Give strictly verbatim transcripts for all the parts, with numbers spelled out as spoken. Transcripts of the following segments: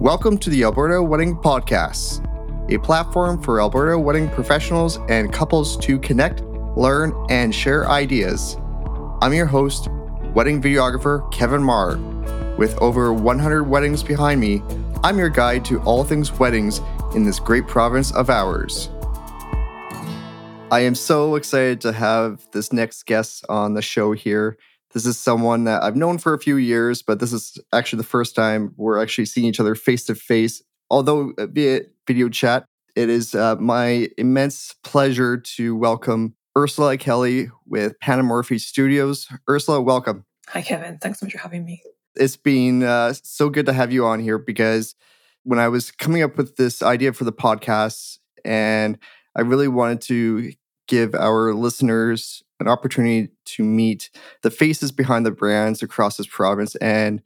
Welcome to the Alberta Wedding Podcast, a platform for Alberta wedding professionals and couples to connect, learn, and share ideas. I'm your host, wedding videographer Kevin Marr. With over one hundred weddings behind me, I'm your guide to all things weddings in this great province of ours. I am so excited to have this next guest on the show here. This is someone that I've known for a few years, but this is actually the first time we're actually seeing each other face-to-face, although via video chat. It is uh, my immense pleasure to welcome Ursula Kelly with Panemorfi Studios. Ursula, welcome. Hi, Kevin. Thanks so much for having me. It's been uh, so good to have you on here because when I was coming up with this idea for the podcast, and I really wanted to give our listeners an opportunity to meet the faces behind the brands across this province. And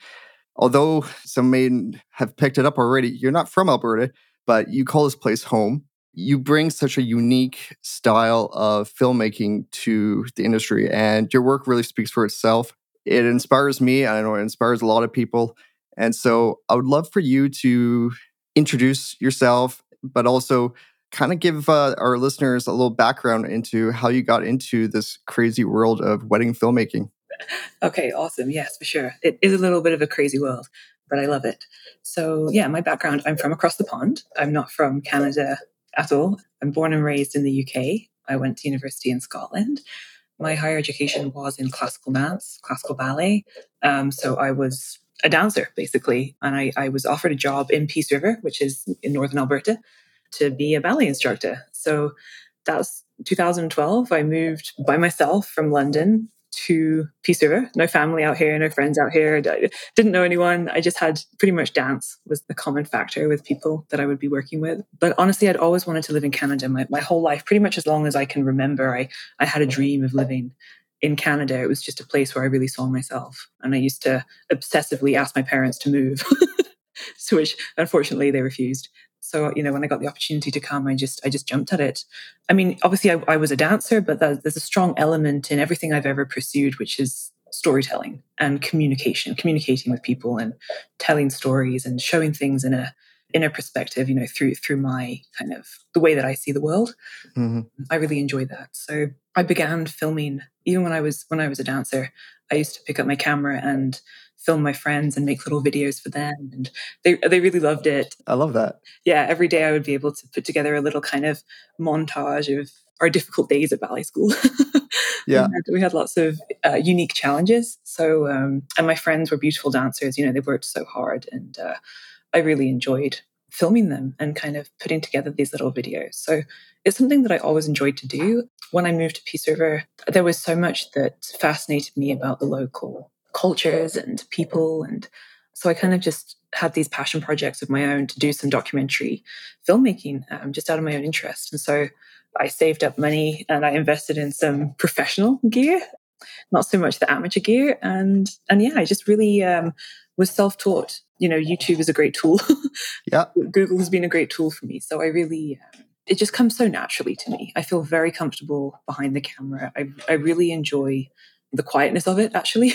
although some may have picked it up already, you're not from Alberta, but you call this place home. You bring such a unique style of filmmaking to the industry, and your work really speaks for itself. It inspires me, and I know it inspires a lot of people. And so I would love for you to introduce yourself, but also kind of give uh, our listeners a little background into how you got into this crazy world of wedding filmmaking. Okay, awesome. Yes, for sure. It is a little bit of a crazy world, but I love it. So yeah, my background, I'm from across the pond. I'm not from Canada at all. I'm born and raised in the U K. I went to university in Scotland. My higher education was in classical dance, classical ballet. Um, so I was a dancer, basically. And I, I was offered a job in Peace River, which is in northern Alberta, to be a ballet instructor. So that was two thousand twelve. I moved by myself from London to Peace River. No family out here, no friends out here. I didn't know anyone. I just had pretty much dance was the common factor with people that I would be working with. But honestly, I'd always wanted to live in Canada. My, my whole life, pretty much as long as I can remember, I, I had a dream of living in Canada. It was just a place where I really saw myself. And I used to obsessively ask my parents to move, so which unfortunately they refused. So, you know, when I got the opportunity to come, I just I just jumped at it. I mean, obviously, I, I was a dancer, but there's a strong element in everything I've ever pursued, which is storytelling and communication, communicating with people and telling stories and showing things in a in a perspective, you know, through through my kind of the way that I see the world. Mm-hmm. I really enjoy that. So I began filming even when I was when I was a dancer. I used to pick up my camera and film my friends and make little videos for them. And they they really loved it. I love that. Yeah, every day I would be able to put together a little kind of montage of our difficult days at ballet school. Yeah. We had, we had lots of uh, unique challenges. So, um, and my friends were beautiful dancers. You know, they worked so hard. And uh, I really enjoyed filming them and kind of putting together these little videos. So it's something that I always enjoyed to do. When I moved to Peace River, there was so much that fascinated me about the local cultures and people. And so I kind of just had these passion projects of my own to do some documentary filmmaking um, just out of my own interest. And so I saved up money and I invested in some professional gear, not so much the amateur gear. And and yeah, I just really um, was self-taught. You know, YouTube is a great tool. Yeah, Google has been a great tool for me. So I really, um, it just comes so naturally to me. I feel very comfortable behind the camera. I I really enjoy the quietness of it, actually.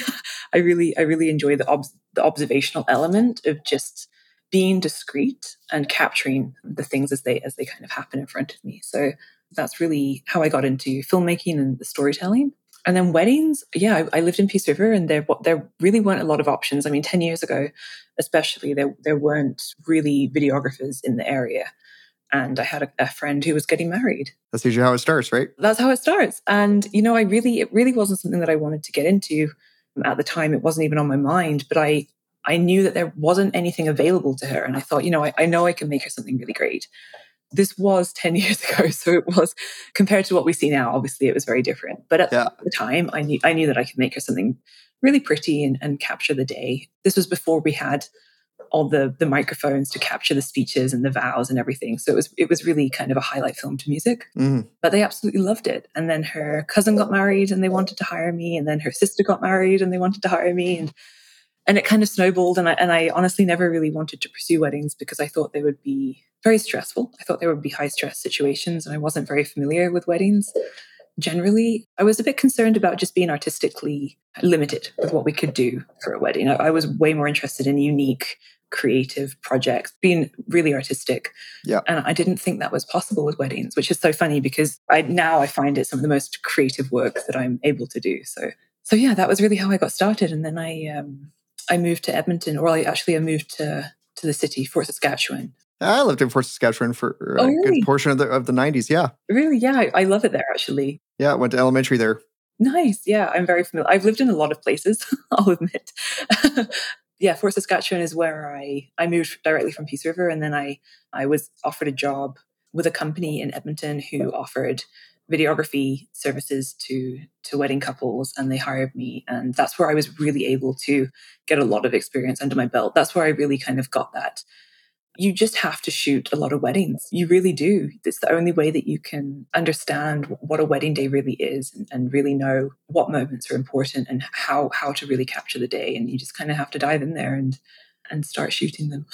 I really, I really enjoy the, ob- the observational element of just being discreet and capturing the things as they as they kind of happen in front of me. So that's really how I got into filmmaking and the storytelling. And then weddings, yeah, I, I lived in Peace River, and there there really weren't a lot of options. I mean, ten years ago, especially, there there weren't really videographers in the area. And I had a, a friend who was getting married. That's usually how it starts, right? That's how it starts. And, you know, I really, it really wasn't something that I wanted to get into at the time. It wasn't even on my mind, but I, I knew that there wasn't anything available to her. And I thought, you know, I, I know I can make her something really great. This was ten years ago. So it was, compared to what we see now, obviously it was very different. But at yeah. the time, I knew, I knew that I could make her something really pretty and, and capture the day. This was before we had all the the microphones to capture the speeches and the vows and everything. So it was it was really kind of a highlight film to music. Mm. But they absolutely loved it. And then her cousin got married and they wanted to hire me. And then her sister got married and they wanted to hire me. And and it kind of snowballed. And I, and I honestly never really wanted to pursue weddings because I thought they would be very stressful. I thought they would be high stress situations. And I wasn't very familiar with weddings. Generally, I was a bit concerned about just being artistically limited with what we could do for a wedding. I, I was way more interested in unique creative projects, being really artistic. Yeah. And I didn't think that was possible with weddings, which is so funny because I now I find it some of the most creative work that I'm able to do. So so yeah, that was really how I got started. And then I um, I moved to Edmonton, or I actually I moved to to the city, Fort Saskatchewan. I lived in Fort Saskatchewan for a oh, really? good portion of the of the nineties. Yeah, really. Yeah, I, I love it there. Actually, yeah, I went to elementary there. Nice. Yeah, I'm very familiar. I've lived in a lot of places. I'll admit. Yeah, Fort Saskatchewan is where I I moved directly from Peace River, and then I I was offered a job with a company in Edmonton who offered videography services to to wedding couples, and they hired me, and that's where I was really able to get a lot of experience under my belt. That's where I really kind of got that. You just have to shoot a lot of weddings. You really do. It's the only way that you can understand what a wedding day really is, and, and really know what moments are important and how how to really capture the day. And you just kind of have to dive in there and and start shooting them.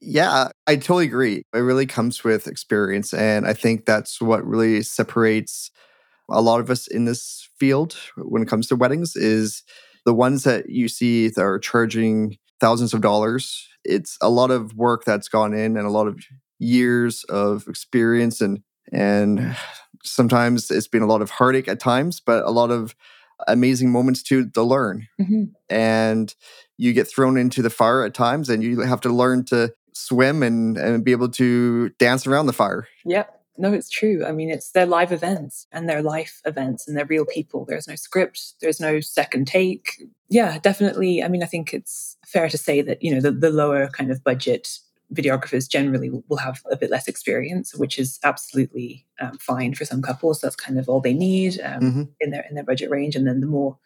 Yeah, I totally agree. It really comes with experience. And I think that's what really separates a lot of us in this field when it comes to weddings is the ones that you see that are charging thousands of dollars. It's a lot of work that's gone in and a lot of years of experience. And and sometimes it's been a lot of heartache at times, but a lot of amazing moments to, to learn. Mm-hmm. And you get thrown into the fire at times and you have to learn to swim and, and be able to dance around the fire. Yep. No, it's true. I mean, it's their live events and their life events and they're real people. There's no script. There's no second take. Yeah, definitely. I mean, I think it's fair to say that, you know, the, the lower kind of budget videographers generally will have a bit less experience, which is absolutely um, fine for some couples. That's kind of all they need um, mm-hmm. in their in their budget range. And then the more,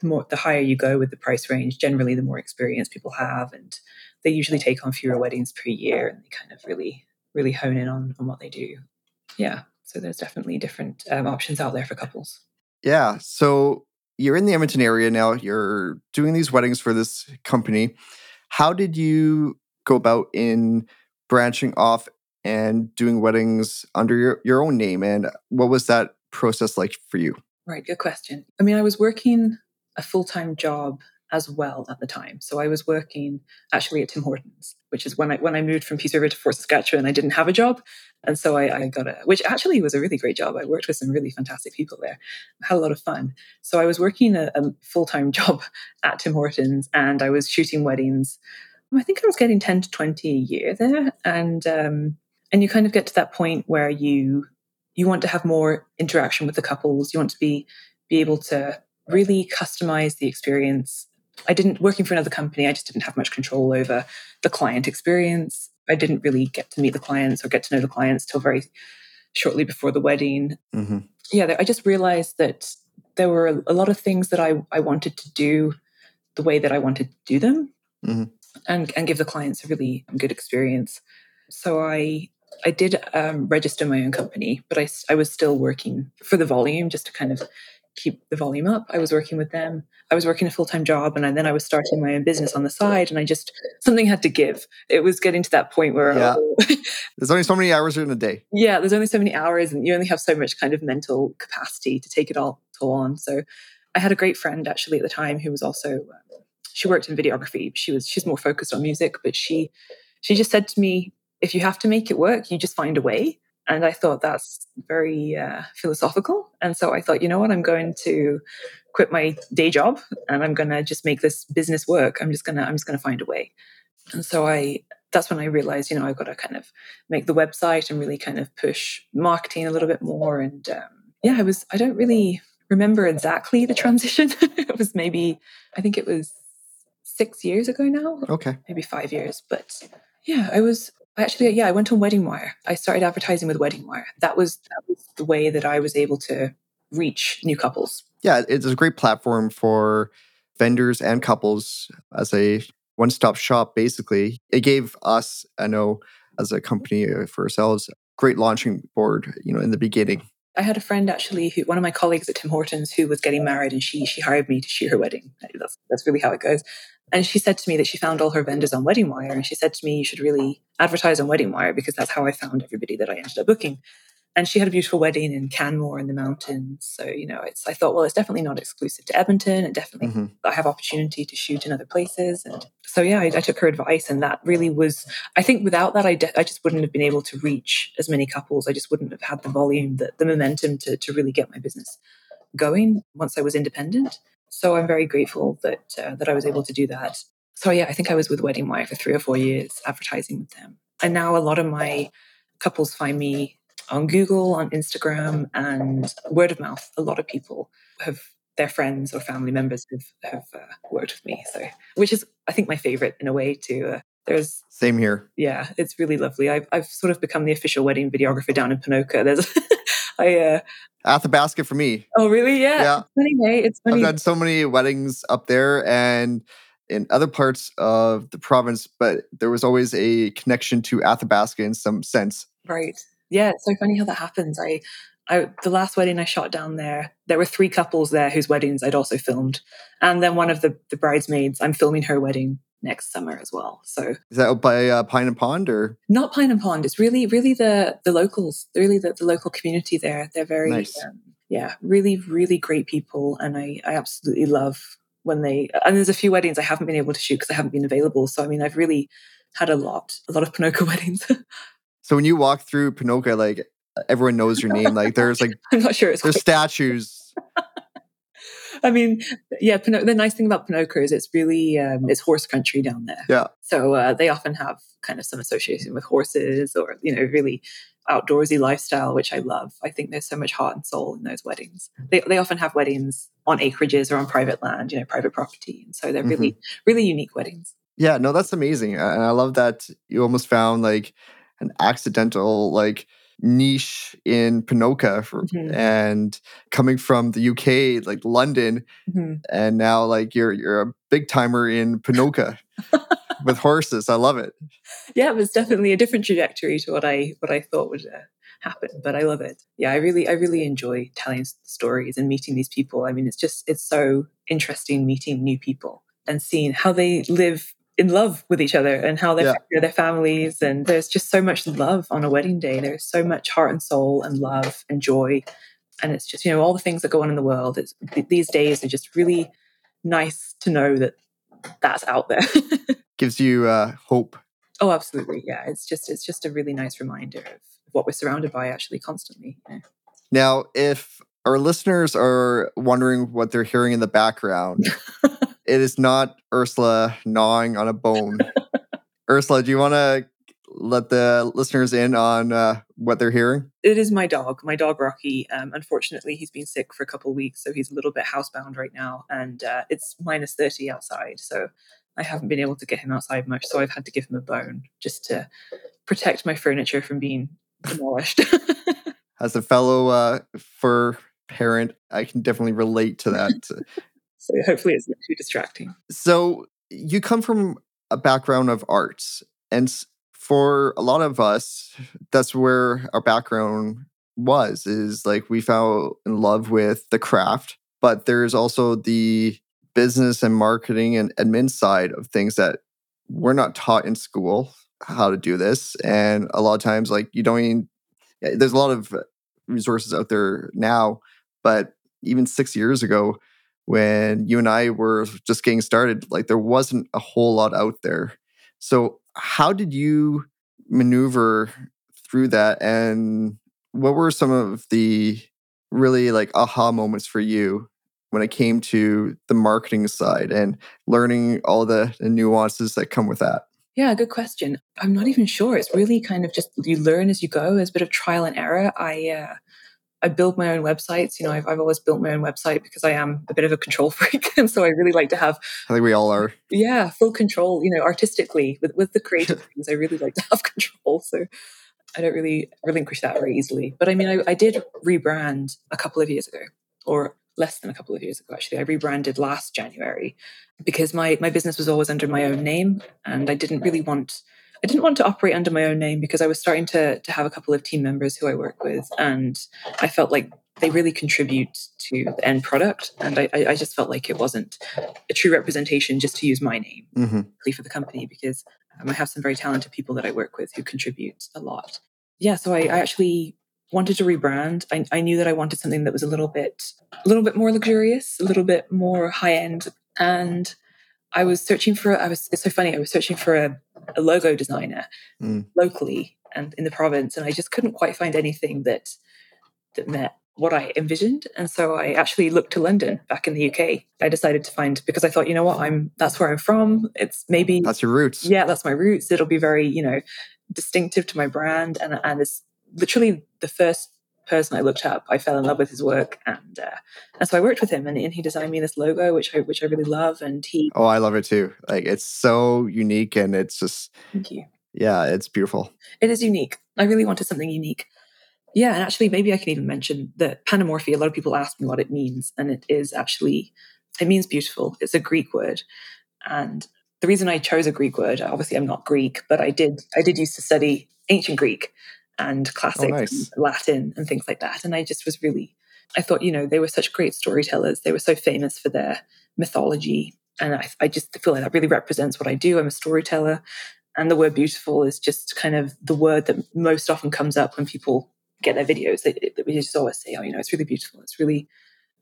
the more, the higher you go with the price range, generally the more experience people have. And they usually take on fewer weddings per year and they kind of really, really hone in on, on what they do. Yeah, so there's definitely different um, options out there for couples. Yeah, so you're in the Edmonton area now. You're doing these weddings for this company. How did you go about in branching off and doing weddings under your, your own name? And what was that process like for you? Right, good question. I mean, I was working a full-time job as well at the time. So I was working actually at Tim Hortons, which is when I when I moved from Peace River to Fort Saskatchewan, I didn't have a job. And so I, I got a, which actually was a really great job. I worked with some really fantastic people there. I had a lot of fun. So I was working a, a full-time job at Tim Hortons and I was shooting weddings. I think I was getting ten to twenty a year there. And um, and you kind of get to that point where you you want to have more interaction with the couples. You want to be be able to really customize the experience. I didn't, working for another company, I just didn't have much control over the client experience. I didn't really get to meet the clients or get to know the clients till very shortly before the wedding. Mm-hmm. Yeah, I just realized that there were a lot of things that I, I wanted to do the way that I wanted to do them mm-hmm. and, and give the clients a really good experience. So I I did um, register my own company, but I, I was still working for the volume just to kind of keep the volume up. I was working with them. I was working a full-time job and I, then I was starting my own business on the side and I just, something had to give. It was getting to that point where... Yeah. Oh, there's only so many hours in a day. Yeah, there's only so many hours and you only have so much kind of mental capacity to take it all, all on. So I had a great friend actually at the time who was also, um, she worked in videography. She was, she's more focused on music, but she, she just said to me, if you have to make it work, you just find a way. And I thought that's very uh, philosophical. And so I thought, you know what, I'm going to quit my day job and I'm going to just make this business work. I'm just going to, I'm just going to find a way. And so I, that's when I realized, you know, I've got to kind of make the website and really kind of push marketing a little bit more. And um, yeah, I was, I don't really remember exactly the transition. It was maybe, I think it was six years ago now. Okay. Maybe five years. But yeah, I was... Actually, yeah, I went on WeddingWire. I started advertising with WeddingWire. That was, that was the way that I was able to reach new couples. Yeah, it's a great platform for vendors and couples as a one-stop shop, basically. It gave us, I know, as a company for ourselves, great launching board, you know, in the beginning. I had a friend actually, who, one of my colleagues at Tim Hortons who was getting married and she she hired me to shoot her wedding. That's, that's really how it goes. And she said to me that she found all her vendors on WeddingWire and she said to me, you should really advertise on WeddingWire because that's how I found everybody that I ended up booking. And she had a beautiful wedding in Canmore in the mountains. So, you know, it's, I thought, well, it's definitely not exclusive to Edmonton. And definitely mm-hmm. I have opportunity to shoot in other places. And so, yeah, I, I took her advice. And that really was, I think without that, I, de- I just wouldn't have been able to reach as many couples. I just wouldn't have had the volume, the, the momentum to, to really get my business going once I was independent. So I'm very grateful that uh, that I was able to do that. So, yeah, I think I was with WeddingWire for three or four years advertising with them. And now a lot of my couples find me on Google, on Instagram, and word of mouth. A lot of people have, their friends or family members have, have uh, worked with me. So, which is, I think, my favorite in a way too. Uh, there's Same here. Yeah, it's really lovely. I've, I've sort of become the official wedding videographer down in Ponoka. There's, I, uh, Athabasca for me. Oh, really? Yeah. yeah. It's funny, eh? It's funny. I've done so many weddings up there and in other parts of the province, but there was always a connection to Athabasca in some sense. Right. Yeah, it's so funny how that happens. I, I, the last wedding I shot down there, there were three couples there whose weddings I'd also filmed. And then one of the, the bridesmaids, I'm filming her wedding next summer as well. So is that out by uh, Pine and Pond or? Not Pine and Pond. It's really, really the, the locals, really the, the local community there. They're very, nice. um, yeah, really, really great people. And I, I absolutely love when they, and there's a few weddings I haven't been able to shoot because I haven't been available. So, I mean, I've really had a lot, a lot of Ponoka weddings. So when you walk through Ponoka, like everyone knows your name. Like there's like I'm not sure it's there's statues. I mean, yeah. Pono- the nice thing about Ponoka is it's really um, it's horse country down there. Yeah. So uh, they often have kind of some association with horses, or you know, really outdoorsy lifestyle, which I love. I think there's so much heart and soul in those weddings. They they often have weddings on acreages or on private land, you know, private property, and so they're really mm-hmm. really unique weddings. Yeah. No, that's amazing, and I love that you almost found like an accidental like niche in Ponoka for, mm-hmm. and coming from the U K, like London, mm-hmm. and now like you're you're a big timer in Ponoka with horses. I love it. Yeah, it was definitely a different trajectory to what I what I thought would uh, happen, but I love it. Yeah, I really I really enjoy telling stories and meeting these people. I mean, it's just it's so interesting meeting new people and seeing how they live in love with each other and how they yeah. they're their families. And there's just so much love on a wedding day. There's so much heart and soul and love and joy. And it's just, you know, all the things that go on in the world. It's, these days are just really nice to know that that's out there. Gives you uh, hope. Oh, absolutely. Yeah. It's just, it's just a really nice reminder of what we're surrounded by actually constantly. You know? Now, if our listeners are wondering what they're hearing in the background, it is not Ursula gnawing on a bone. Ursula, do you want to let the listeners in on uh, what they're hearing? It is my dog, my dog Rocky. Um, unfortunately, he's been sick for a couple of weeks, so he's a little bit housebound right now. And uh, it's minus thirty outside, so I haven't been able to get him outside much. So I've had to give him a bone just to protect my furniture from being demolished. As a fellow uh, fur parent, I can definitely relate to that. So hopefully it's not too distracting. So you come from a background of arts. And for a lot of us, that's where our background was, is like we fell in love with the craft. But there's also the business and marketing and admin side of things that we're not taught in school how to do this. And a lot of times, like you don't even, there's a lot of resources out there now. But even six years ago, when you and I were just getting started, like there wasn't a whole lot out there. So how did you maneuver through that? And what were some of the really like aha moments for you when it came to the marketing side and learning all the, the nuances that come with that? Yeah, good question. I'm not even sure. It's really kind of just you learn as you go. There's a bit of trial and error. I, uh, I build my own websites. You know, I've, I've always built my own website because I am a bit of a control freak. And so I really like to have... I think we all are. Yeah, full control, you know, artistically. With with the creative things, I really like to have control. So I don't really relinquish that very easily. But I mean, I, I did rebrand a couple of years ago, or less than a couple of years ago, actually. I rebranded last January because my, my business was always under my own name. And I didn't really want... I didn't want to operate under my own name because I was starting to to have a couple of team members who I work with, and I felt like they really contribute to the end product, and I, I just felt like it wasn't a true representation just to use my name mm-hmm. for the company, because um, I have some very talented people that I work with who contribute a lot. Yeah, so I, I actually wanted to rebrand. I, I knew that I wanted something that was a little bit, a little bit more luxurious, a little bit more high end. And I was searching for, I was, it's so funny. I was searching for a, a logo designer mm. locally and in the province. And I just couldn't quite find anything that, that met what I envisioned. And so I actually looked to London back in the U K. I decided to find, because I thought, you know what, I'm, that's where I'm from. It's maybe. That's your roots. Yeah, that's my roots. It'll be very, you know, distinctive to my brand. And, and it's literally the first person I looked up, I fell in love with his work, and uh, and so I worked with him, and, and he designed me this logo, which I which I really love. And he oh, I love it too. Like, it's so unique, and it's just thank you. Yeah, it's beautiful. It is unique. I really wanted something unique. Yeah, and actually, maybe I can even mention that panemorphi. A lot of people ask me what it means, and it is actually it means beautiful. It's a Greek word, and the reason I chose a Greek word, obviously, I'm not Greek, but I did I did used to study ancient Greek and classic oh, nice. and Latin and things like that. And I just was really, I thought, you know, they were such great storytellers. They were so famous for their mythology. And I, I just feel like that really represents what I do. I'm a storyteller. And the word beautiful is just kind of the word that most often comes up when people get their videos. They, they just always say, oh, you know, it's really beautiful. It's really,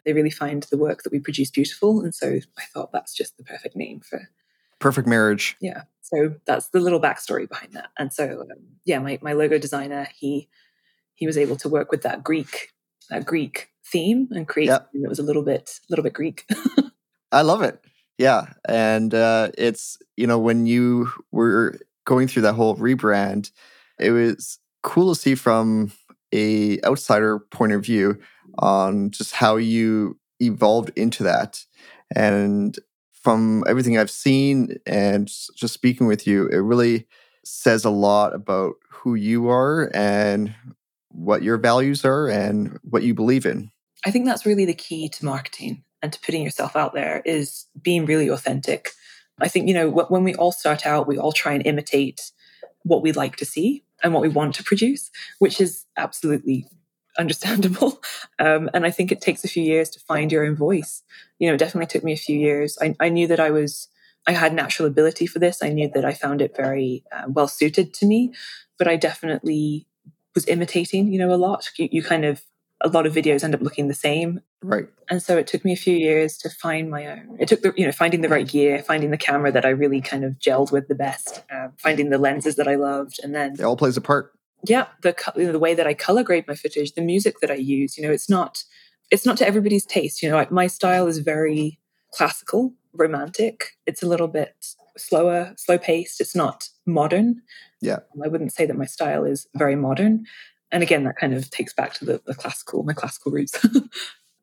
they really find the work that we produce beautiful. And so I thought that's just the perfect name for. Perfect marriage. Yeah. So that's the little backstory behind that. And so, um, yeah, my, my logo designer, he he was able to work with that Greek that Greek theme and create yep. something that was a little bit a little bit Greek. I love it. Yeah, and uh, it's, you know, when you were going through that whole rebrand, it was cool to see from a outsider point of view on just how you evolved into that. And from everything I've seen and just speaking with you, it really says a lot about who you are and what your values are and what you believe in. I think that's really the key to marketing and to putting yourself out there is being really authentic. I think, you know, when we all start out, we all try and imitate what we like to see and what we want to produce, which is absolutely understandable. Um, and I think it takes a few years to find your own voice. You know, it definitely took me a few years. I, I knew that I was, I had natural ability for this. I knew that I found it very uh, well suited to me, but I definitely was imitating, you know, a lot. You, you kind of, a lot of videos end up looking the same. Right. And so it took me a few years to find my own. It took, the, you know, finding the right gear, finding the camera that I really kind of gelled with the best, uh, finding the lenses that I loved. And then it all plays a part. Yeah, the you know, the way that I color grade my footage, the music that I use, you know, it's not it's not to everybody's taste. You know, I, my style is very classical, romantic. It's a little bit slower, slow paced. It's not modern. Yeah, I wouldn't say that my style is very modern. And again, that kind of takes back to the, the classical, my classical roots.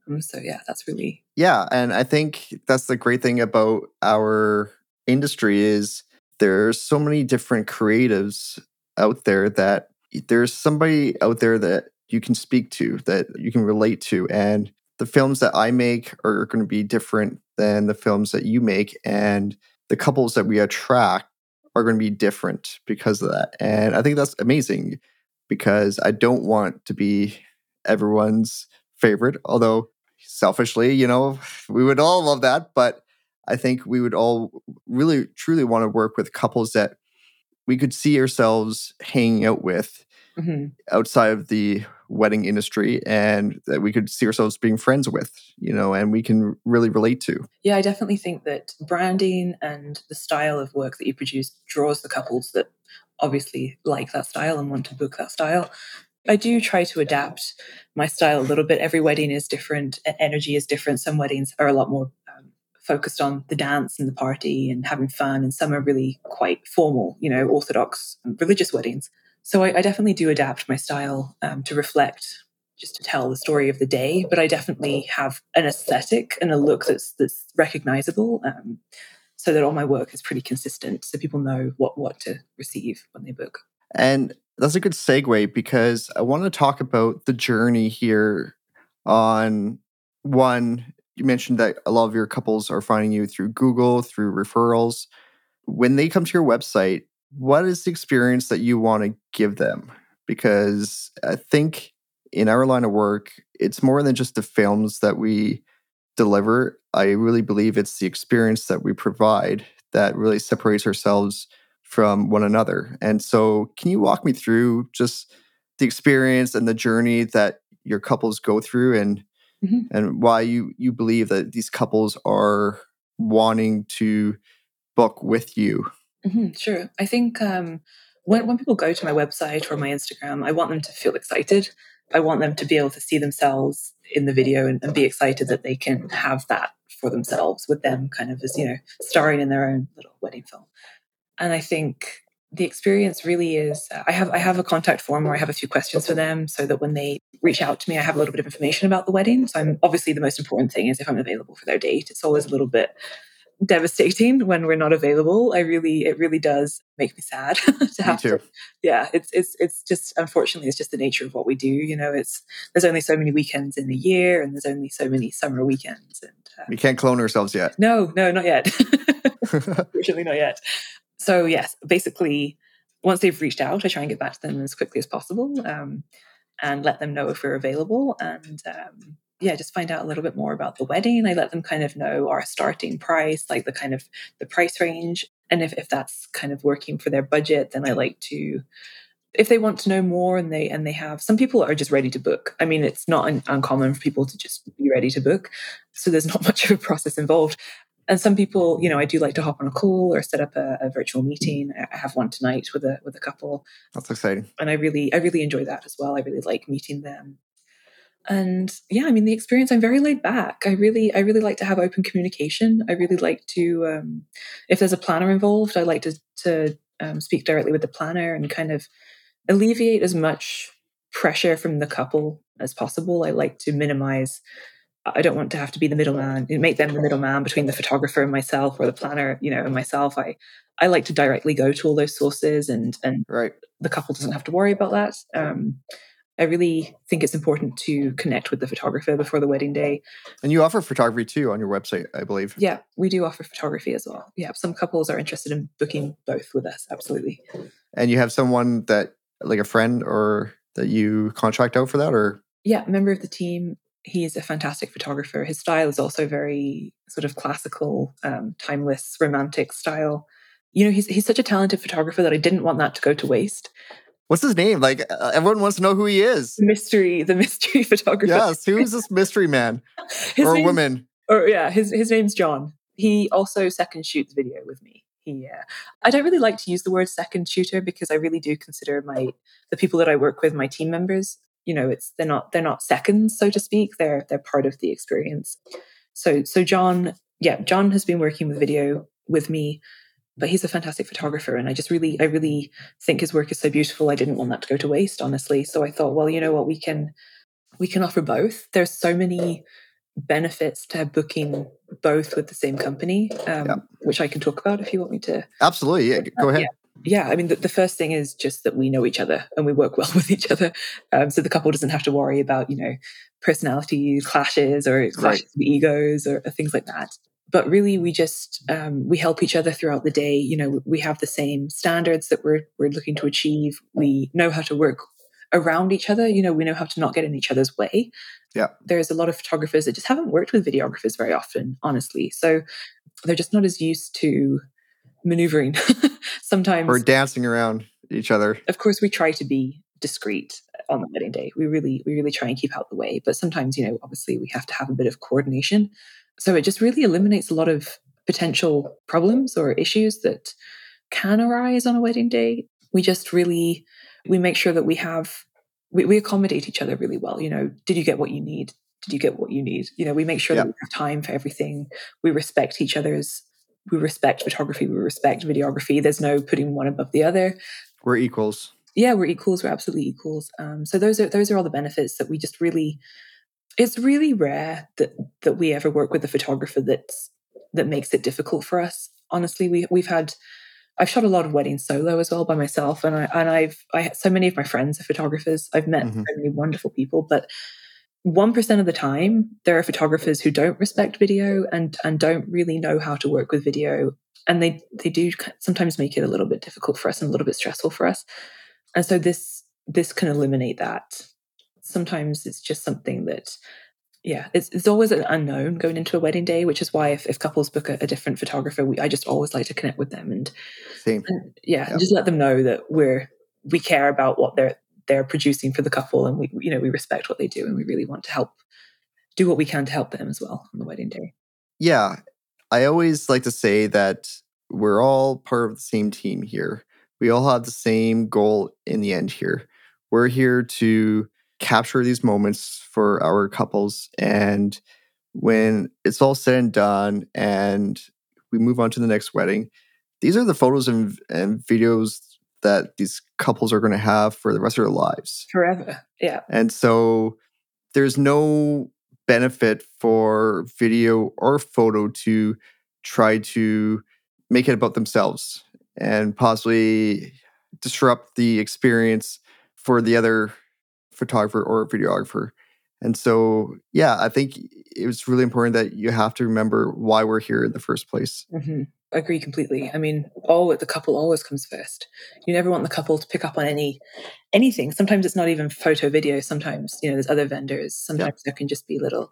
um, so yeah, that's really yeah. And I think that's the great thing about our industry is there's so many different creatives out there that. There's somebody out there that you can speak to, that you can relate to. And the films that I make are going to be different than the films that you make. And the couples that we attract are going to be different because of that. And I think that's amazing because I don't want to be everyone's favorite. Although selfishly, you know, we would all love that. But I think we would all really, truly want to work with couples that we could see ourselves hanging out with mm-hmm. outside of the wedding industry and that we could see ourselves being friends with, you know, and we can really relate to. Yeah, I definitely think that branding and the style of work that you produce draws the couples that obviously like that style and want to book that style. I do try to adapt my style a little bit. Every wedding is different. Energy is different. Some weddings are a lot more focused on the dance and the party and having fun. And some are really quite formal, you know, Orthodox religious weddings. So I, I definitely do adapt my style um, to reflect, just to tell the story of the day. But I definitely have an aesthetic and a look that's that's recognizable um, so that all my work is pretty consistent. So people know what, what to receive when they book. And that's a good segue because I want to talk about the journey here on one. You mentioned that a lot of your couples are finding you through Google, through referrals. When they come to your website, what is the experience that you want to give them? Because I think in our line of work, it's more than just the films that we deliver. I really believe it's the experience that we provide that really separates ourselves from one another. And so can you walk me through just the experience and the journey that your couples go through, and mm-hmm. and why you you believe that these couples are wanting to book with you. Mm-hmm, sure. I think um, when when people go to my website or my Instagram, I want them to feel excited. I want them to be able to see themselves in the video and, and be excited that they can have that for themselves, with them kind of as, you know, starring in their own little wedding film. And I think the experience really is, uh, I have I have a contact form where I have a few questions for them so that when they reach out to me, I have a little bit of information about the wedding. So I'm obviously the most important thing is if I'm available for their date. It's always a little bit devastating when we're not available. I really, it really does make me sad to have me too. to. Yeah, it's it's it's just, unfortunately, it's just the nature of what we do. You know, it's there's only so many weekends in the year, and there's only so many summer weekends. And uh, we can't clone ourselves yet. No, no, not yet. Unfortunately, not yet. So yes, basically, once they've reached out, I try and get back to them as quickly as possible, um, and let them know if we're available, and. Um, Yeah, just find out a little bit more about the wedding. I let them kind of know our starting price, like the kind of the price range. And if, if that's kind of working for their budget, then I like to, if they want to know more and they and they have, some people are just ready to book. I mean, it's not un- uncommon for people to just be ready to book. So there's not much of a process involved. And some people, you know, I do like to hop on a call or set up a, a virtual meeting. I have one tonight with a with a couple. That's exciting. And I really, I really enjoy that as well. I really like meeting them. And yeah, I mean, the experience, I'm very laid back. I really, I really like to have open communication. I really like to, um, if there's a planner involved, I like to, to um, speak directly with the planner and kind of alleviate as much pressure from the couple as possible. I like to minimize, I don't want to have to be the middleman, make them the middleman between the photographer and myself, or the planner, you know, and myself. I, I like to directly go to all those sources, and, and right. The couple doesn't have to worry about that. Um, I really think it's important to connect with the photographer before the wedding day. And you offer photography too on your website, I believe. Yeah, we do offer photography as well. Yeah, some couples are interested in booking both with us, absolutely. And you have someone that, like a friend or that you contract out for that, or? Yeah, a member of the team. He is a fantastic photographer. His style is also very sort of classical, um, timeless, romantic style. You know, he's he's such a talented photographer that I didn't want that to go to waste. What's his name? Like, uh, everyone wants to know who he is. Mystery, the mystery photographer. Yes, who is this mystery man or name, woman? Or yeah, his his name's John. He also second shoots video with me. He, uh, I don't really like to use the word second shooter because I really do consider my the people that I work with my team members. You know, it's they're not they're not seconds, so to speak. They're they're part of the experience. So so John, yeah, John has been working with video with me. But he's a fantastic photographer, and I just really, I really think his work is so beautiful. I didn't want that to go to waste, honestly. So I thought, well, you know what, we can, we can offer both. There's so many benefits to booking both with the same company, um, yeah. which I can talk about if you want me to. Absolutely, yeah. Go ahead. Yeah. Yeah, I mean, the, the first thing is just that we know each other and we work well with each other. Um, so the couple doesn't have to worry about, you know, personality clashes or clashes right. of egos or, or things like that. But really, we just, um, we help each other throughout the day. You know, we have the same standards that we're we're looking to achieve. We know how to work around each other. You know, we know how to not get in each other's way. Yeah. There's a lot of photographers that just haven't worked with videographers very often, honestly. So they're just not as used to maneuvering sometimes. Or dancing around each other. Of course, we try to be discreet on the wedding day. We really, we really try and keep out the way. But sometimes, you know, obviously we have to have a bit of coordination. So it just really eliminates a lot of potential problems or issues that can arise on a wedding day. We just really, we make sure that we have, we, we accommodate each other really well. You know, did you get what you need? Did you get what you need? You know, we make sure yeah. that we have time for everything. We respect each other's, we respect photography, we respect videography. There's no putting one above the other. We're equals. Yeah, we're equals. We're absolutely equals. Um, so those are, those are all the benefits that we just really... It's really rare that, that we ever work with a photographer that's that makes it difficult for us. Honestly, we we've had I've shot a lot of weddings solo as well by myself, and I and I've I so many of my friends are photographers. I've met mm-hmm. so many wonderful people, but one percent of the time there are photographers who don't respect video and and don't really know how to work with video, and they they do sometimes make it a little bit difficult for us and a little bit stressful for us. And so this this can eliminate that. Sometimes it's just something that, yeah, it's, it's always an unknown going into a wedding day, which is why if, if couples book a, a different photographer, we, I just always like to connect with them and, Same. and yeah, yep. just let them know that we're we care about what their they're producing for the couple, and we, you know, we respect what they do, and we really want to help do what we can to help them as well on the wedding day. Yeah. I always like to say that we're all part of the same team here. We all have the same goal in the end here. We're here to capture these moments for our couples. And when it's all said and done and we move on to the next wedding, these are the photos and, and videos that these couples are going to have for the rest of their lives. Forever. Yeah. And so there's no benefit for video or photo to try to make it about themselves and possibly disrupt the experience for the other photographer or videographer. And so, yeah, I think it was really important that you have to remember why we're here in the first place. Mm-hmm. I agree completely. I mean, all the couple always comes first. You never want the couple to pick up on any anything. Sometimes it's not even photo, video. Sometimes, you know, there's other vendors. Sometimes yeah. There can just be little.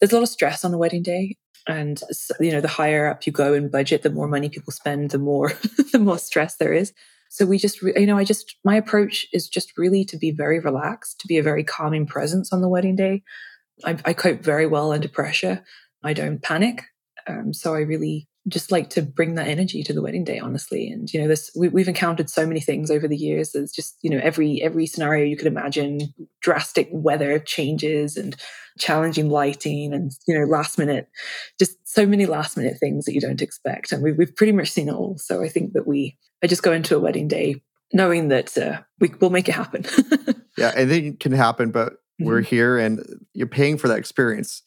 There's a lot of stress on a wedding day, and you know, the higher up you go in budget, the more money people spend, the more the more stress there is. So we just, you know, I just my approach is just really to be very relaxed, to be a very calming presence on the wedding day. I, I cope very well under pressure. I don't panic. Um, so I really just like to bring that energy to the wedding day, honestly. And, you know, this, we, we've encountered so many things over the years. There's just, you know, every, every scenario you could imagine, drastic weather changes and challenging lighting and, you know, last minute, just so many last minute things that you don't expect. And we, we've pretty much seen it all. So I think that we, I just go into a wedding day knowing that uh, we will make it happen. Yeah, I think it can happen, but we're mm-hmm. here and you're paying for that experience.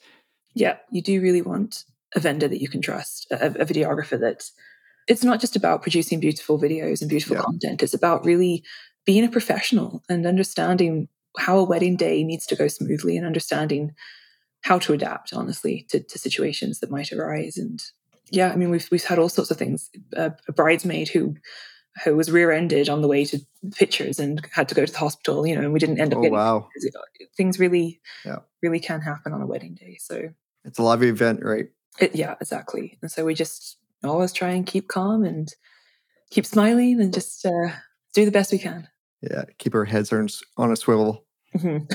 Yeah, you do really want a vendor that you can trust, a, a videographer that it's not just about producing beautiful videos and beautiful yeah. content. It's about really being a professional and understanding how a wedding day needs to go smoothly and understanding how to adapt, honestly, to, to situations that might arise. And yeah, I mean, we've, we've had all sorts of things. Uh, a bridesmaid who, who was rear-ended on the way to pictures and had to go to the hospital, you know, and we didn't end up oh, getting wow. things really, yeah. really can happen on a wedding day. So it's a live event, right? It, yeah, exactly. And so we just always try and keep calm and keep smiling and just uh, do the best we can. Yeah, keep our heads on a swivel. Mm-hmm.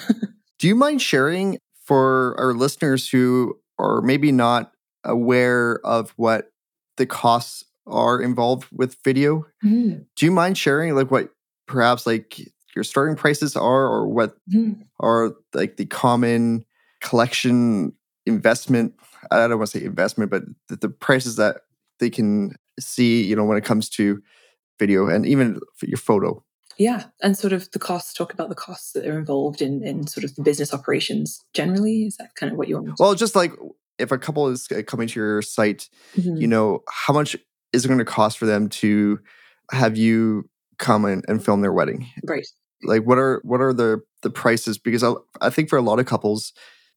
Do you mind sharing for our listeners who are maybe not aware of what the costs are involved with video? Mm-hmm. Do you mind sharing like what perhaps like your starting prices are, or what mm-hmm. are like the common collection investment? I don't want to say investment, but the, the prices that they can see, you know, when it comes to video and even your photo. Yeah. And sort of the costs, talk about the costs that are involved in, in sort of the business operations generally. Is that kind of what you want? Well, just like if a couple is coming to your site, mm-hmm. you know, how much is it going to cost for them to have you come in and film their wedding? Right. Like what are, what are the, the prices? Because I, I think for a lot of couples,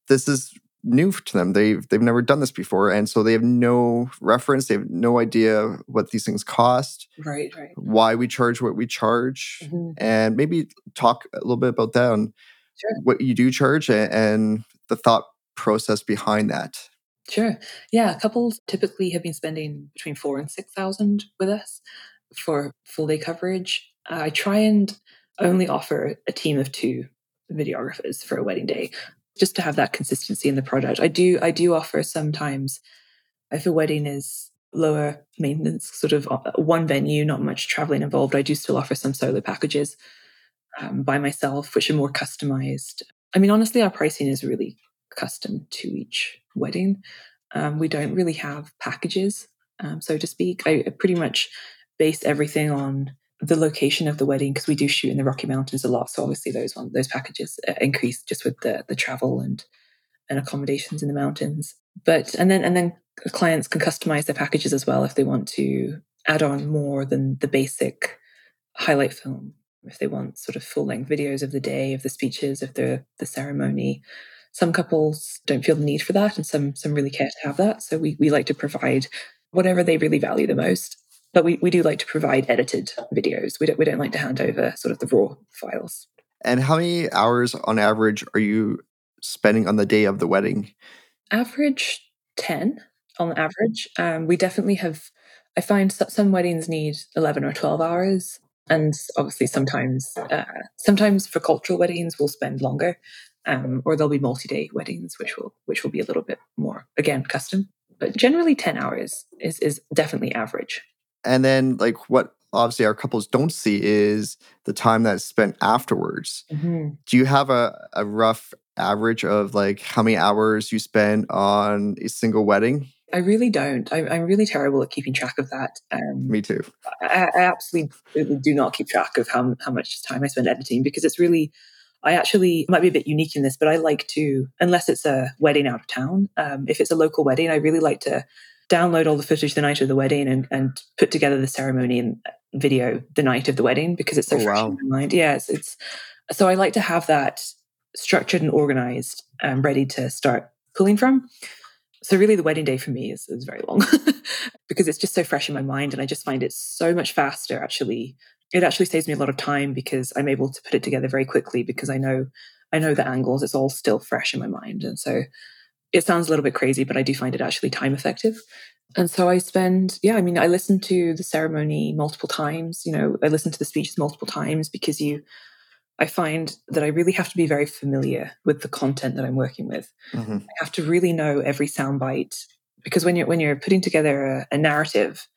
this is new to them. They've, they've never done this before. And so they have no reference. They have no idea what these things cost, right? Right. Why we charge what we charge. Mm-hmm. And maybe talk a little bit about that on sure. what you do charge and, and the thought process behind that. Sure. Yeah. Couples typically have been spending between four and six thousand with us for full day coverage. Uh, I try and only offer a team of two videographers for a wedding day, just to have that consistency in the product. I do I do offer sometimes, if a wedding is lower maintenance, sort of one venue, not much traveling involved, I do still offer some solo packages um, by myself, which are more customized. I mean, honestly, our pricing is really custom to each wedding. Um, we don't really have packages, um, so to speak. I, I pretty much base everything on the location of the wedding, because we do shoot in the Rocky Mountains a lot. So obviously those one, those packages increase just with the, the travel and, and accommodations in the mountains. But, and then, and then clients can customize their packages as well if they want to add on more than the basic highlight film, if they want sort of full length videos of the day, of the speeches, of the, the ceremony. Some couples don't feel the need for that, and some, some really care to have that. So we, we like to provide whatever they really value the most. But we, we do like to provide edited videos. We don't we don't like to hand over sort of the raw files. And how many hours on average are you spending on the day of the wedding? Average ten on average. Um, we definitely have, I find some weddings need eleven or twelve hours. And obviously sometimes, uh, sometimes for cultural weddings, we'll spend longer, um, or there'll be multi-day weddings, which will which will be a little bit more, again, custom. But generally ten hours is is definitely average. And then, like, what obviously our couples don't see is the time that's spent afterwards. Mm-hmm. Do you have a, a rough average of, like, how many hours you spend on a single wedding? I really don't. I, I'm really terrible at keeping track of that. Um, Me too. I, I absolutely do not keep track of how how much time I spend editing, because it's really, I actually might be a bit unique in this, but I like to, unless it's a wedding out of town, um, if it's a local wedding, I really like to download all the footage the night of the wedding and, and put together the ceremony and video the night of the wedding, because it's so oh, fresh wow. in my mind. Yeah, it's, it's, so I like to have that structured and organized and ready to start pulling from. So really the wedding day for me is, is very long because it's just so fresh in my mind, and I just find it so much faster, actually. It actually saves me a lot of time because I'm able to put it together very quickly, because I know I know the angles. It's all still fresh in my mind. And so it sounds a little bit crazy, but I do find it actually time effective. And so I spend, yeah, I mean, I listen to the ceremony multiple times. You know, I listen to the speeches multiple times because you... I find that I really have to be very familiar with the content that I'm working with. Mm-hmm. I have to really know every soundbite, because when you're when you're putting together a, a narrative,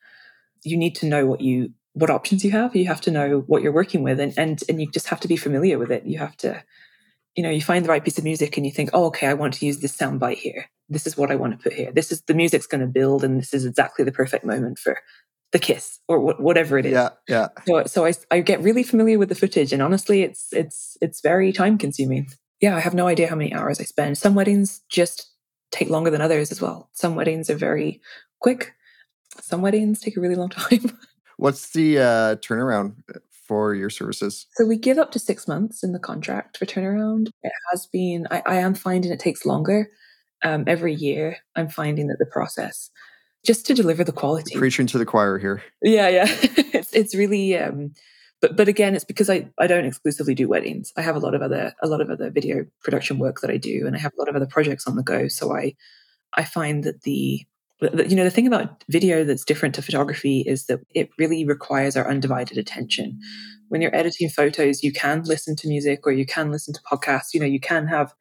you need to know what you what options you have. You have to know what you're working with, and and and you just have to be familiar with it. You have to, you know, you find the right piece of music and you think, oh, okay, I want to use this soundbite here. This is what I want to put here. This is the music's going to build, and this is exactly the perfect moment for the kiss or wh- whatever it is. Yeah, yeah. So, so I, I get really familiar with the footage, and honestly, it's it's it's very time consuming. Yeah, I have no idea how many hours I spend. Some weddings just take longer than others as well. Some weddings are very quick. Some weddings take a really long time. What's the uh, turnaround for your services? So we give up to six months in the contract for turnaround. It has been, I, I am finding it takes longer. Um, every year I'm finding that the process... just to deliver the quality. You're preaching to the choir here. Yeah, yeah. it's it's really, um, but but again, it's because I, I don't exclusively do weddings. I have a lot of other a lot of other video production work that I do, and I have a lot of other projects on the go. So I I find that the, the you know the thing about video that's different to photography is that it really requires our undivided attention. When you're editing photos, you can listen to music or you can listen to podcasts. You know, you can have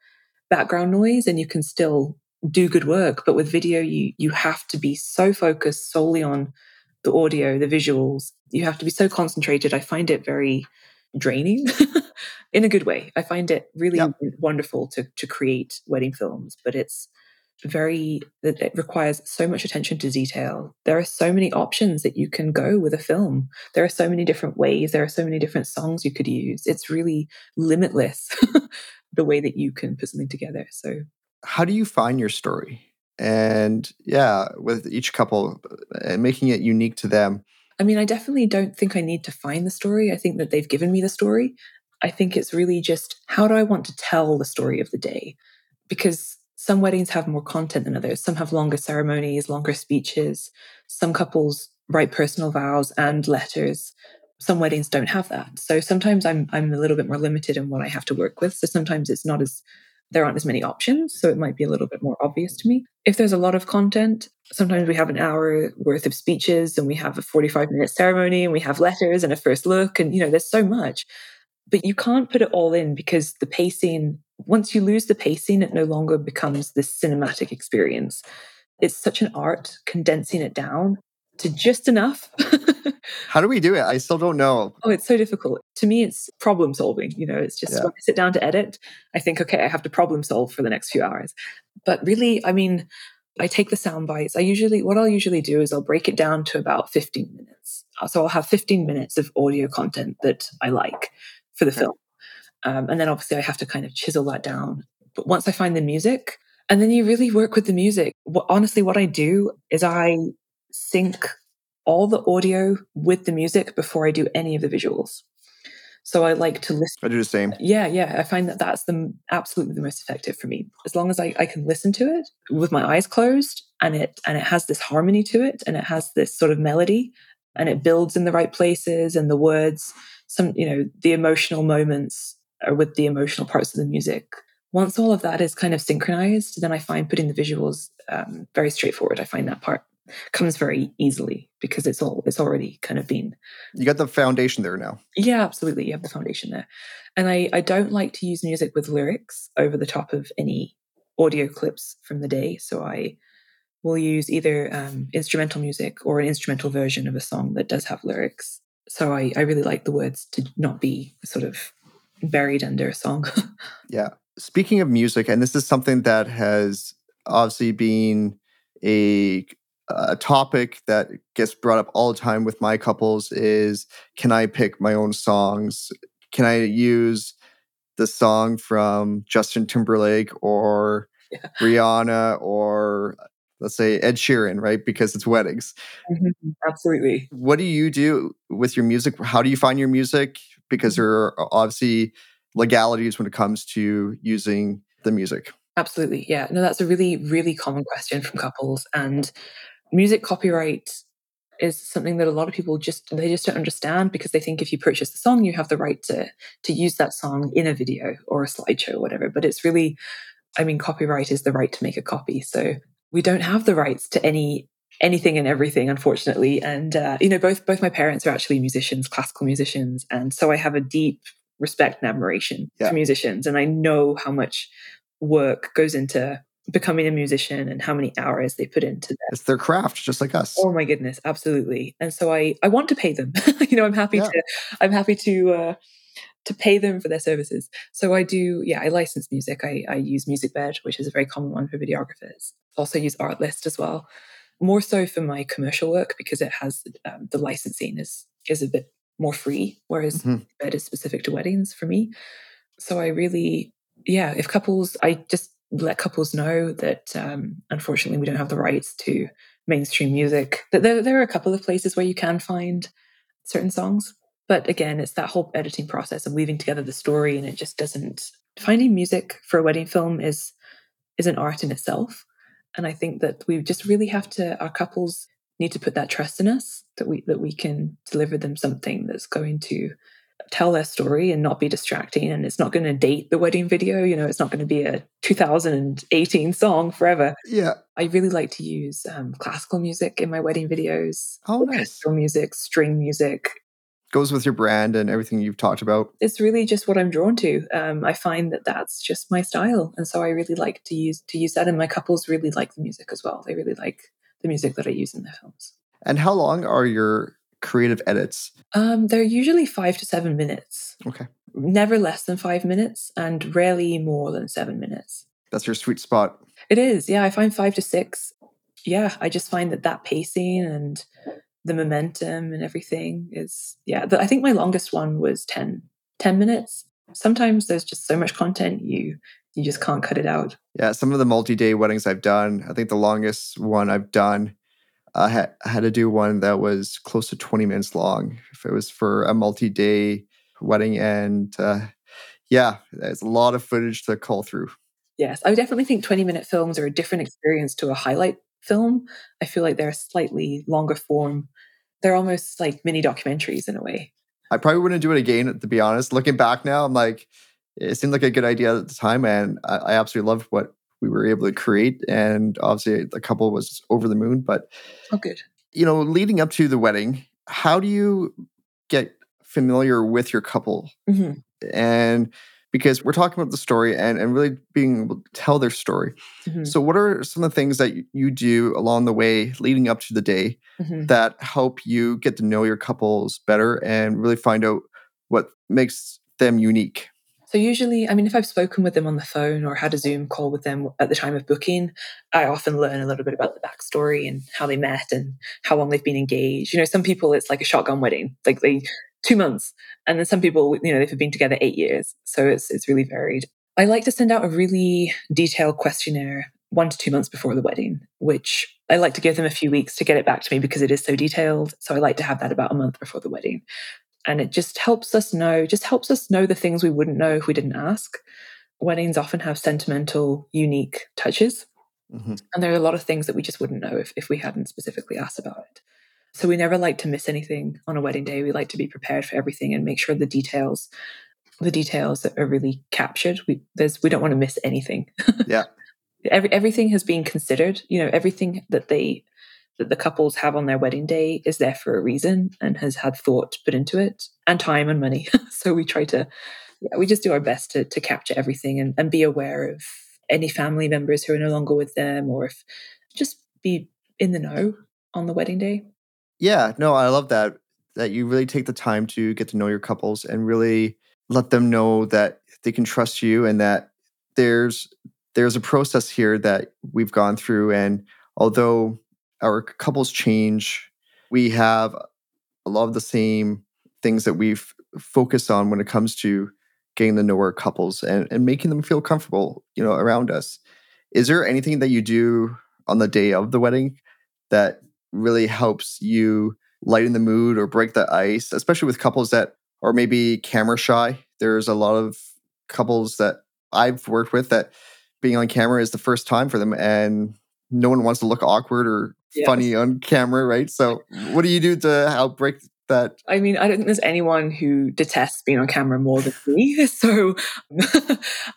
background noise and you can still do good work, but with video you you have to be so focused solely on the audio, the visuals. You have to be so concentrated. I find it very draining in a good way. I find it really yep. wonderful to to create wedding films, but it's very it requires so much attention to detail. There are so many options that you can go with a film. There are so many different ways. There are so many different songs you could use. It's really limitless the way that you can put something together. So how do you find your story? And yeah, with each couple and making it unique to them. I mean, I definitely don't think I need to find the story. I think that they've given me the story. I think it's really just, how do I want to tell the story of the day? Because some weddings have more content than others. Some have longer ceremonies, longer speeches. Some couples write personal vows and letters. Some weddings don't have that. So sometimes I'm I'm a little bit more limited in what I have to work with. So sometimes it's not as... there aren't as many options, so it might be a little bit more obvious to me. If there's a lot of content, sometimes we have an hour worth of speeches and we have a forty-five minute ceremony and we have letters and a first look and, you know, there's so much. But you can't put it all in because the pacing, once you lose the pacing, it no longer becomes this cinematic experience. It's such an art condensing it down to just enough. How do we do it? I still don't know. Oh, it's so difficult. To me, it's problem solving. You know, it's just yeah. when I sit down to edit, I think, okay, I have to problem solve for the next few hours. But really, I mean, I take the sound bites. I usually, what I'll usually do is I'll break it down to about fifteen minutes. So I'll have fifteen minutes of audio content that I like for the okay. film. Um, and then obviously I have to kind of chisel that down. But once I find the music, and then you really work with the music. What, honestly, what I do is I sync all the audio with the music before I do any of the visuals. So I like to listen. I do the same. Yeah, yeah. I find that that's the absolutely the most effective for me. As long as I, I can listen to it with my eyes closed, and it and it has this harmony to it, and it has this sort of melody, and it builds in the right places, and the words, some, you know, the emotional moments are with the emotional parts of the music. Once all of that is kind of synchronized, then I find putting the visuals um, very straightforward. I find that part comes very easily. because it's all it's already kind of been. You got the foundation there now. Yeah, absolutely. You have the foundation there. And I, I don't like to use music with lyrics over the top of any audio clips from the day. So I will use either um, instrumental music or an instrumental version of a song that does have lyrics. So I, I really like the words to not be sort of buried under a song. Yeah. Speaking of music, and this is something that has obviously been a a topic that gets brought up all the time with my couples is, can I pick my own songs? Can I use the song from Justin Timberlake or yeah. Rihanna or... let's say Ed Sheeran, right? Because it's weddings. Mm-hmm. Absolutely. What do you do with your music? How do you find your music? Because there are obviously legalities when it comes to using the music. Absolutely. Yeah. No, that's a really, really common question from couples. And music copyright is something that a lot of people just, they just don't understand, because they think if you purchase the song, you have the right to to use that song in a video or a slideshow or whatever. But it's really, I mean, copyright is the right to make a copy. So we don't have the rights to any anything and everything, unfortunately. And, uh, you know, both both my parents are actually musicians, classical musicians. And so I have a deep respect and admiration yeah. for musicians. And I know how much work goes into becoming a musician and how many hours they put into that. It's their craft, just like us. Oh my goodness, absolutely. And so I, I want to pay them. you know, I'm happy yeah. to I'm happy to uh, to pay them for their services. So I do, yeah, I license music. I, I use MusicBed, which is a very common one for videographers. Also use Artlist as well, more so for my commercial work, because it has um, the licensing is is a bit more free, whereas mm-hmm. MusicBed is specific to weddings for me. So I really, yeah, if couples, I just let couples know that um, unfortunately we don't have the rights to mainstream music. That there, there are a couple of places where you can find certain songs. But again, it's that whole editing process and weaving together the story, and it just doesn't... Finding music for a wedding film is is an art in itself. And I think that we just really have to... Our couples need to put that trust in us, that we that we can deliver them something that's going to tell their story and not be distracting. And it's not going to date the wedding video. You know, it's not going to be a two thousand eighteen song forever. Yeah. I really like to use um, classical music in my wedding videos. Oh, nice. Orchestral music, string music... goes with your brand and everything you've talked about. It's really just what I'm drawn to. Um, I find that that's just my style. And so I really like to use to use that. And my couples really like the music as well. They really like the music that I use in their films. And how long are your creative edits? Um, they're usually five to seven minutes. Okay. Never less than five minutes and rarely more than seven minutes. That's your sweet spot. It is. Yeah, I find five to six. Yeah, I just find that that pacing and... the momentum and everything is, yeah. The, I think my longest one was ten, ten minutes. Sometimes there's just so much content, you you just can't cut it out. Yeah, some of the multi-day weddings I've done, I think the longest one I've done, I had, I had to do one that was close to twenty minutes long. If it was for a multi-day wedding, and uh, yeah, there's a lot of footage to call through. Yes, I definitely think twenty-minute films are a different experience to a highlight film. I feel like they're a slightly longer form. They're almost like mini documentaries in a way. I probably wouldn't do it again, to be honest. Looking back now, I'm like, it seemed like a good idea at the time, and I, I absolutely loved what we were able to create. And obviously, the couple was over the moon. But oh, good. You know, leading up to the wedding, how do you get familiar with your couple? Mm-hmm. And because we're talking about the story and, and really being able to tell their story. Mm-hmm. So what are some of the things that you do along the way leading up to the day mm-hmm. that help you get to know your couples better and really find out what makes them unique? So usually, I mean, if I've spoken with them on the phone or had a Zoom call with them at the time of booking, I often learn a little bit about the backstory and how they met and how long they've been engaged. You know, some people, it's like a shotgun wedding. Like they... two months. And then some people, you know, they've been together eight years. So it's it's really varied. I like to send out a really detailed questionnaire one to two months before the wedding, which I like to give them a few weeks to get it back to me because it is so detailed. So I like to have that about a month before the wedding. And it just helps us know, just helps us know the things we wouldn't know if we didn't ask. Weddings often have sentimental, unique touches. Mm-hmm. And there are a lot of things that we just wouldn't know if, if we hadn't specifically asked about it. So we never like to miss anything on a wedding day. We like to be prepared for everything and make sure the details, the details that are really captured. We there's we don't want to miss anything. Yeah, every everything has been considered. You know, everything that they that the couples have on their wedding day is there for a reason and has had thought put into it, and time and money. So we try to, yeah, we just do our best to, to capture everything and, and be aware of any family members who are no longer with them, or if just be in the know on the wedding day. Yeah, no, I love that, that you really take the time to get to know your couples and really let them know that they can trust you and that there's there's a process here that we've gone through. And although our couples change, we have a lot of the same things that we've focused on when it comes to getting to know our couples and, and making them feel comfortable, you know, around us. Is there anything that you do on the day of the wedding that really helps you lighten the mood or break the ice, especially with couples that are maybe camera shy? There's a lot of couples that I've worked with that being on camera is the first time for them, and no one wants to look awkward or yes. funny on camera, right? So what do you do to help break that? I mean, I don't think there's anyone who detests being on camera more than me. So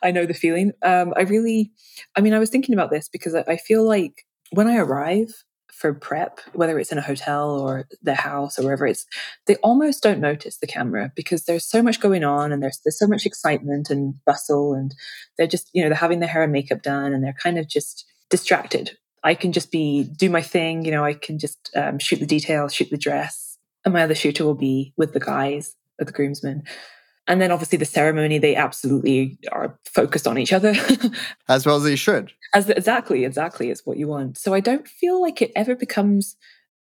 I know the feeling. Um, I really, I mean, I was thinking about this because I, I feel like when I arrive for prep, whether it's in a hotel or their house or wherever, it's they almost don't notice the camera because there's so much going on and there's there's so much excitement and bustle, and they're just, you know, they're having their hair and makeup done and they're kind of just distracted. I can just be, do my thing, you know, I can just um, shoot the details, shoot the dress, and my other shooter will be with the guys, with the groomsmen. And then obviously the ceremony, they absolutely are focused on each other. As well as they should. As exactly, exactly. It's what you want. So I don't feel like it ever becomes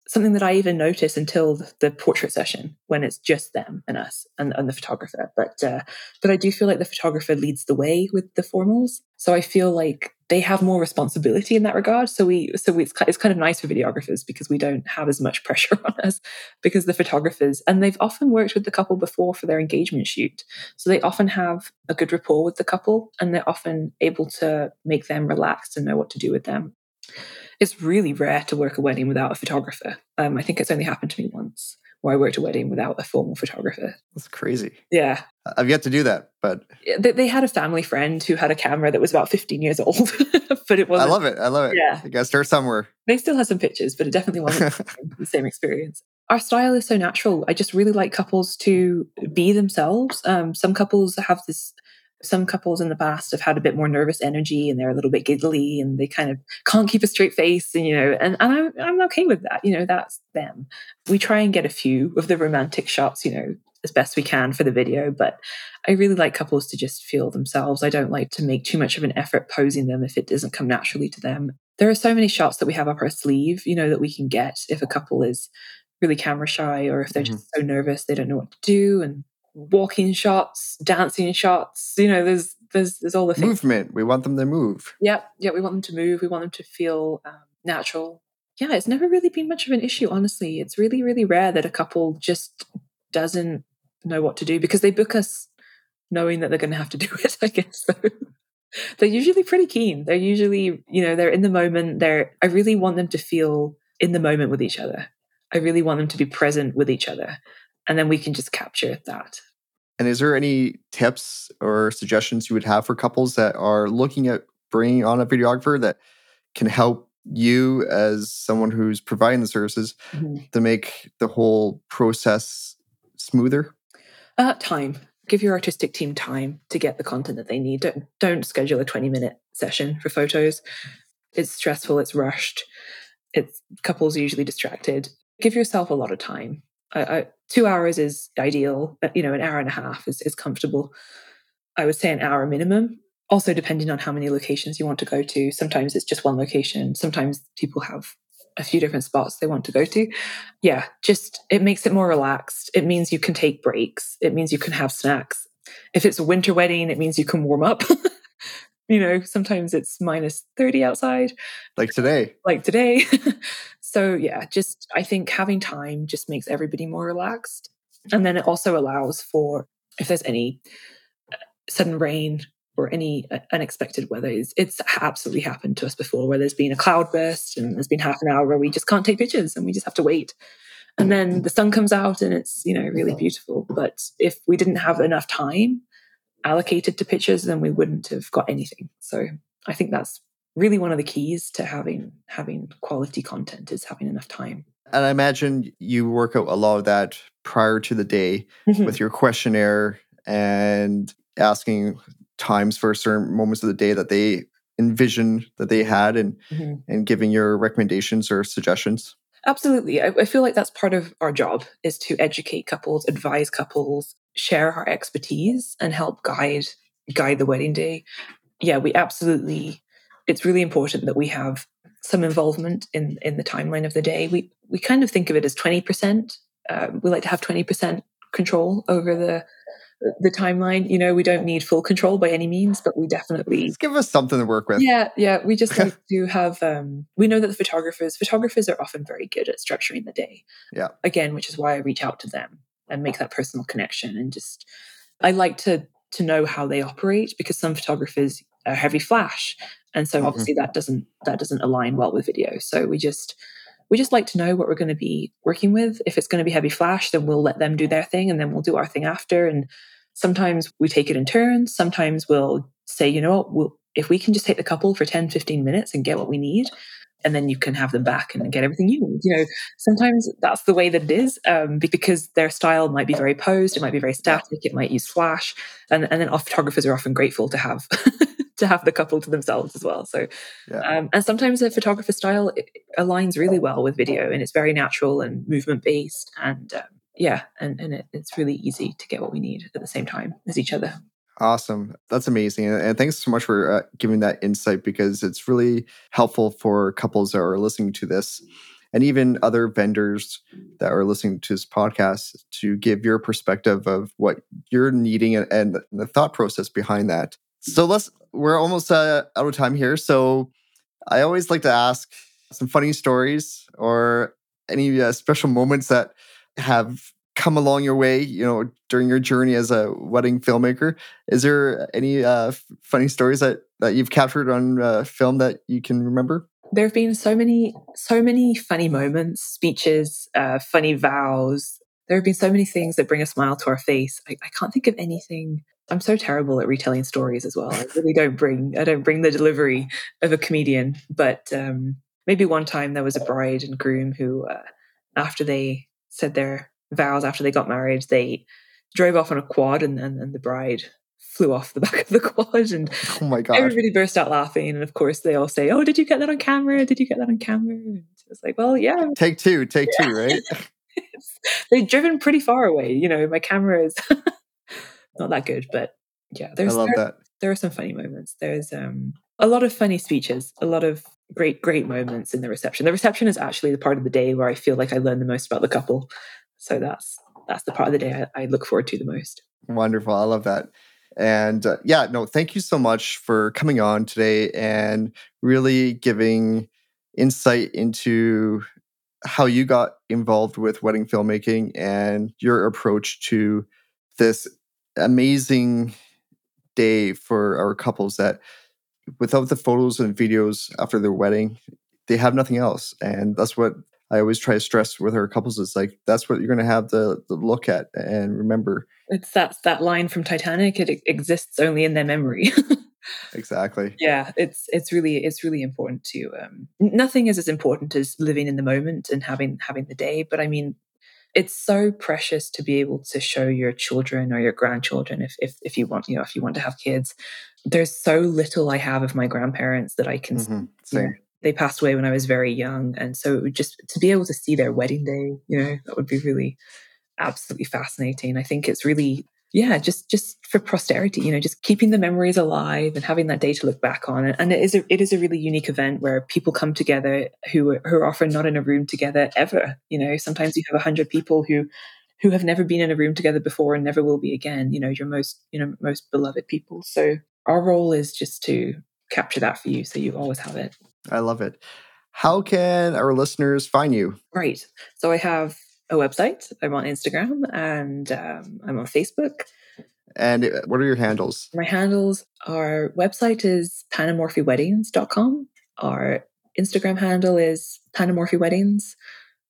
something that I even notice until the, the portrait session, when it's just them and us and, and the photographer. But, uh, but I do feel like the photographer leads the way with the formals. So I feel like they have more responsibility in that regard. So we, so we, it's, it's kind of nice for videographers because we don't have as much pressure on us, because the photographers, and they've often worked with the couple before for their engagement shoot. So they often have a good rapport with the couple, and they're often able to make them relaxed and know what to do with them. It's really rare to work a wedding without a photographer. Um, I think it's only happened to me once where I worked a wedding without a formal photographer. That's crazy. Yeah. I've yet to do that, but... They, they had a family friend who had a camera that was about fifteen years old, but it wasn't... I love it. I love it. Yeah. You got to start somewhere. They still had some pictures, but it definitely wasn't the, same, the same experience. Our style is so natural. I just really like couples to be themselves. Um, some couples have this... Some couples in the past have had a bit more nervous energy, and they're a little bit giggly, and they kind of can't keep a straight face, and you know, and, and I'm I'm okay with that. You know, that's them. We try and get a few of the romantic shots, you know, as best we can for the video, but I really like couples to just feel themselves. I don't like to make too much of an effort posing them if it doesn't come naturally to them. There are so many shots that we have up our sleeve, you know, that we can get if a couple is really camera shy, or if they're mm-hmm. just so nervous they don't know what to do, and walking shots, dancing shots, you know, there's there's there's all the things. Movement. We want them to move. Yeah, yeah, we want them to move. We want them to feel um, natural. Yeah, it's never really been much of an issue, honestly. It's really, really rare that a couple just doesn't know what to do, because they book us knowing that they're going to have to do it, I guess. So they're usually pretty keen. They're usually, you know, they're in the moment. They're. I really want them to feel in the moment with each other. I really want them to be present with each other. And then we can just capture that. And is there any tips or suggestions you would have for couples that are looking at bringing on a videographer that can help you as someone who's providing the services mm-hmm. to make the whole process smoother? Uh, time. Give your artistic team time to get the content that they need. Don't, don't schedule a twenty-minute session for photos. It's stressful. It's rushed. It's couples are usually distracted. Give yourself a lot of time. I, I, two hours is ideal, but, you know, an hour and a half is, is comfortable. I would say an hour minimum. Also, depending on how many locations you want to go to, sometimes it's just one location. Sometimes people have a few different spots they want to go to. Yeah, just it makes it more relaxed. It means you can take breaks. It means you can have snacks. If it's a winter wedding, it means you can warm up. You know, sometimes it's minus thirty outside. Like today. Like today. So yeah, just I think having time just makes everybody more relaxed. And then it also allows for, if there's any sudden rain or any unexpected weather, it's, it's absolutely happened to us before where there's been a cloudburst and there's been half an hour where we just can't take pictures and we just have to wait. And then the sun comes out and it's, you know, really beautiful. But if we didn't have enough time allocated to pictures, then we wouldn't have got anything. So I think that's really one of the keys to having having quality content is having enough time. And I imagine you work out a lot of that prior to the day mm-hmm. with your questionnaire and asking times for certain moments of the day that they envision that they had and mm-hmm. and giving your recommendations or suggestions. Absolutely. I, I feel like that's part of our job is to educate couples, advise couples, share our expertise and help guide guide the wedding day. Yeah, we absolutely, it's really important that we have some involvement in, in the timeline of the day. We we kind of think of it as twenty percent. Uh, we like to have twenty percent control over the the timeline. You know, we don't need full control by any means, but we definitely... Just give us something to work with. Yeah, yeah. We just like to have... Um, we know that the photographers, photographers are often very good at structuring the day. Yeah. Again, which is why I reach out to them and make that personal connection. And just, I like to to know how they operate because some photographers are heavy flash. And so obviously mm-hmm. that doesn't that doesn't align well with video. So we just we just like to know what we're going to be working with. If it's going to be heavy flash, then we'll let them do their thing and then we'll do our thing after. And sometimes we take it in turns. Sometimes we'll say, you know what, we'll, if we can just take the couple for ten, fifteen minutes and get what we need, and then you can have them back and get everything you need. You know, sometimes that's the way that it is um, because their style might be very posed, it might be very static, it might use flash. And, and then our photographers are often grateful to have... to have the couple to themselves as well. So, yeah. um, and sometimes the photographer style aligns really well with video and it's very natural and movement based. And um, yeah, and, and it, it's really easy to get what we need at the same time as each other. Awesome. That's amazing. And thanks so much for uh, giving that insight because it's really helpful for couples that are listening to this and even other vendors that are listening to this podcast to give your perspective of what you're needing and, and the thought process behind that. So let's, we're almost uh, out of time here. So I always like to ask some funny stories or any uh, special moments that have come along your way, you know, during your journey as a wedding filmmaker. Is there any uh, f- funny stories that, that you've captured on uh, film that you can remember? There have been so many, so many funny moments, speeches, uh, funny vows. There have been so many things that bring a smile to our face. I, I can't think of anything. I'm so terrible at retelling stories as well. I really don't bring, I don't bring the delivery of a comedian, but um, maybe one time there was a bride and groom who, uh, after they said their vows, after they got married, they drove off on a quad and, and, and the bride flew off the back of the quad and oh my God. Everybody burst out laughing. And of course they all say, oh, did you get that on camera? Did you get that on camera? And it's like, well, yeah. Take two, take yeah. two, right? They've driven pretty far away. You know, my camera is... not that good, but yeah, there's I love there, that. There are some funny moments. There's um, a lot of funny speeches, a lot of great, great moments in the reception. The reception is actually the part of the day where I feel like I learn the most about the couple. So that's that's the part of the day I, I look forward to the most. Wonderful. I love that. And uh, yeah, no, thank you so much for coming on today and really giving insight into how you got involved with wedding filmmaking and your approach to this amazing day for our couples that without the photos and videos after their wedding, they have nothing else. And that's what I always try to stress with our couples. It's like, that's what you're going to have the, the look at and remember. It's that, that line from Titanic, it exists only in their memory. Exactly. Yeah. It's, it's really, it's really important to, um, nothing is as important as living in the moment and having, having the day. But I mean, it's so precious to be able to show your children or your grandchildren if, if if you want, you know, if you want to have kids. There's so little I have of my grandparents that I can mm-hmm. see. You know, they passed away when I was very young. And so it would just to be able to see their wedding day, you know, that would be really absolutely fascinating. I think it's really, yeah, just just for posterity, you know, just keeping the memories alive and having that day to look back on. And it is a, it is a really unique event where people come together who are, who are often not in a room together ever. You know, sometimes you have one hundred people who who have never been in a room together before and never will be again, you know, your most, you know, most beloved people. So our role is just to capture that for you so you always have it. I love it. How can our listeners find you? Right. So I have a website. I'm on Instagram and um, I'm on Facebook. And what are your handles? My handles, our website is panemorfi weddings dot com. Our Instagram handle is Panemorfi Weddings.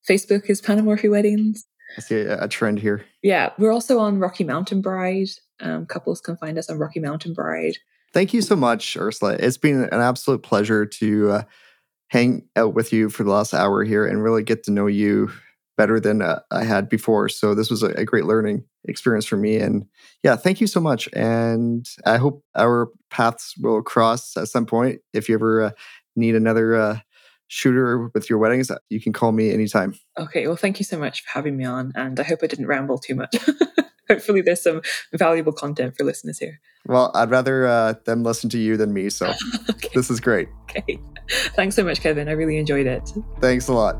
Facebook is Panemorfi Weddings. I see a, a trend here. Yeah. We're also on Rocky Mountain Bride. Um, couples can find us on Rocky Mountain Bride. Thank you so much, Ursula. It's been an absolute pleasure to uh, hang out with you for the last hour here and really get to know you better than uh, I had before. So this was a, a great learning experience for me. And yeah, thank you so much. And I hope our paths will cross at some point. If you ever uh, need another uh, shooter with your weddings, you can call me anytime. Okay. Well, thank you so much for having me on. And I hope I didn't ramble too much. Hopefully there's some valuable content for listeners here. Well, I'd rather uh, them listen to you than me. So okay. This is great. Okay. Thanks so much, Kevin. I really enjoyed it. Thanks a lot.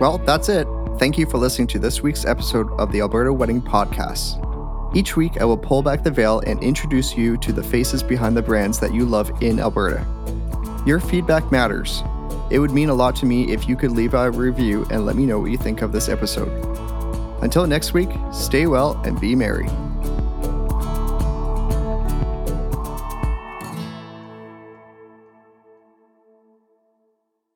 Well, that's it. Thank you for listening to this week's episode of the Alberta Wedding Podcast. Each week, I will pull back the veil and introduce you to the faces behind the brands that you love in Alberta. Your feedback matters. It would mean a lot to me if you could leave a review and let me know what you think of this episode. Until next week, stay well and be merry.